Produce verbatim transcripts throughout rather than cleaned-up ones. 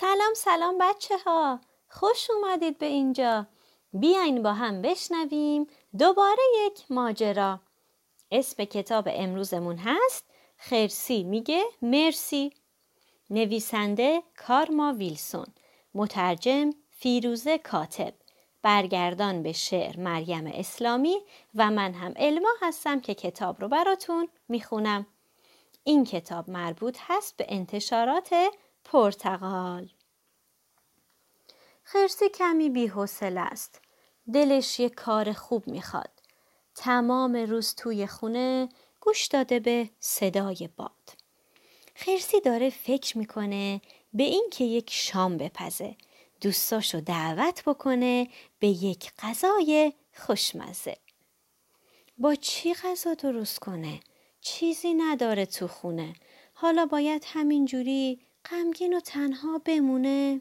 سلام سلام بچه ها، خوش اومدید به اینجا. بیاین با هم بشنویم دوباره یک ماجرا. اسم کتاب امروزمون هست خرسی میگه مرسی. نویسنده کارما ویلسون، مترجم فیروزه کاتب، برگردان به شعر مریم اسلامی و من هم علما هستم که کتاب رو براتون میخونم. این کتاب مربوط هست به انتشارات پرتقال. خرسی کمی بی‌حوصله است. دلش یه کار خوب میخواد. تمام روز توی خونه گوش داده به صدای باد. خرسی داره فکر میکنه به این که یک شام بپزه، دوستاشو دعوت بکنه به یک غذای خوشمزه. با چی غذا درست کنه؟ چیزی نداره تو خونه. حالا باید همینجوری غمگین و تنها بمونه؟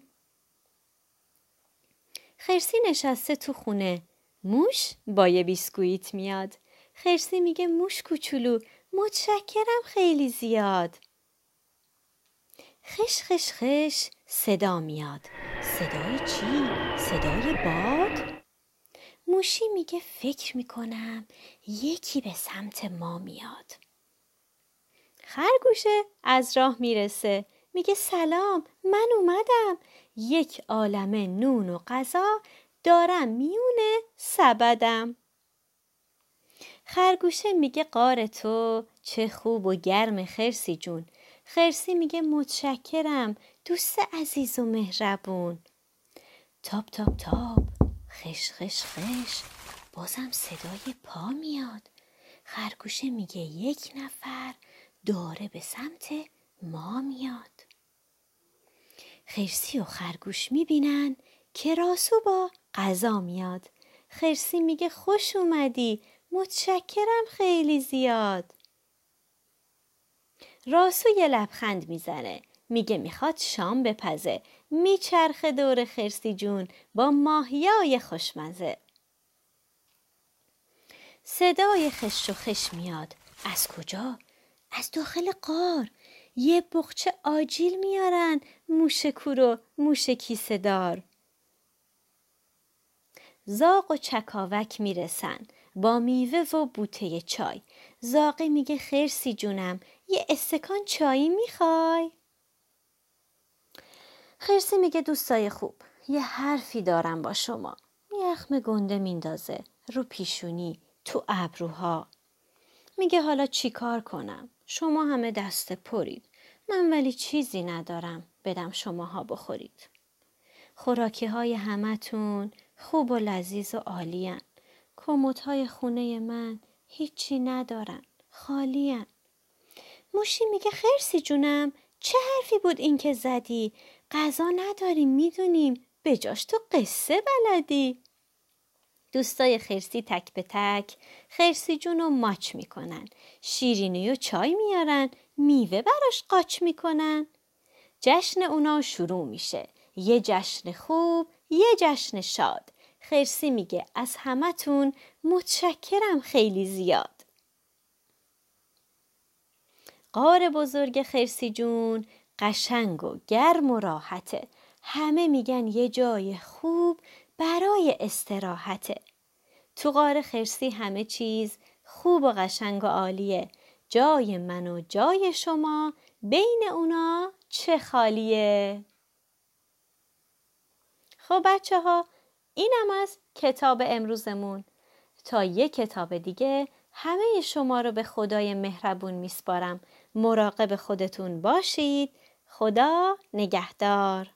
خرسی نشسته تو خونه. موش با یه بیسکویت میاد. خرسی میگه موش کوچولو متشکرم خیلی زیاد. خش خش خش صدا میاد. صدای چی؟ صدای باد؟ موشی میگه فکر میکنم یکی به سمت ما میاد. خرگوشه از راه میرسه. میگه سلام، من اومدم. یک عالمه نون و غذا دارم میونه سبدم. خرگوشه میگه قار تو چه خوب و گرم خرسی جون. خرسی میگه متشکرم دوست عزیز و مهربون. تاب تاب تاب، خش خش خش، بازم صدای پا میاد. خرگوشه میگه یک نفر داره به سمت ما میاد. خرسی و خرگوش میبینن که راسو با غذا میاد. خرسی میگه خوش اومدی، متشکرم خیلی زیاد. راسو یه لبخند میزنه، میگه میخواد شام بپزه. میچرخه دور خرسی جون با ماهیای خوشمزه. صدای خش و خش میاد. از کجا؟ از داخل غار. یه بغچه آجیل میارن، موشکور و موش کیسه دار. زاغ و چکاوک میرسن با میوه و بوته چای. زاغی میگه خرسی جونم یه استکان چایی میخوای؟ خرسی میگه دوستای خوب یه حرفی دارم با شما. یخم گنده میندازه رو پیشونی، تو ابروها. میگه حالا چی کار کنم؟ شما همه دست پرید، من ولی چیزی ندارم بدم شماها بخورید. خوراکی های همه تون خوب و لذیذ و عالی هن. کموت های خونه من هیچی ندارن، خالی هن. موشی میگه خرسی جونم چه حرفی بود این که زدی؟ غذا نداریم میدونیم، بجاش تو قصه بلدی. دوستای خرسی تک به تک خرسی جون رو ماچ میکنن. شیرینی و چای میارن، میوه براش قاچ میکنن. جشن اونا شروع میشه. یه جشن خوب، یه جشن شاد. خرسی میگه از همتون متشکرم خیلی زیاد. غار بزرگ خرسی جون قشنگ و گرم و راحته. همه میگن یه جای خوب برای استراحته. تو غار خرسی همه چیز خوب و قشنگ و عالیه. جای من و جای شما بین اونا چه خالیه. خب بچه ها، اینم از کتاب امروزمون. تا یه کتاب دیگه همه شما رو به خدای مهربون میسپارم. مراقب خودتون باشید. خدا نگهدار.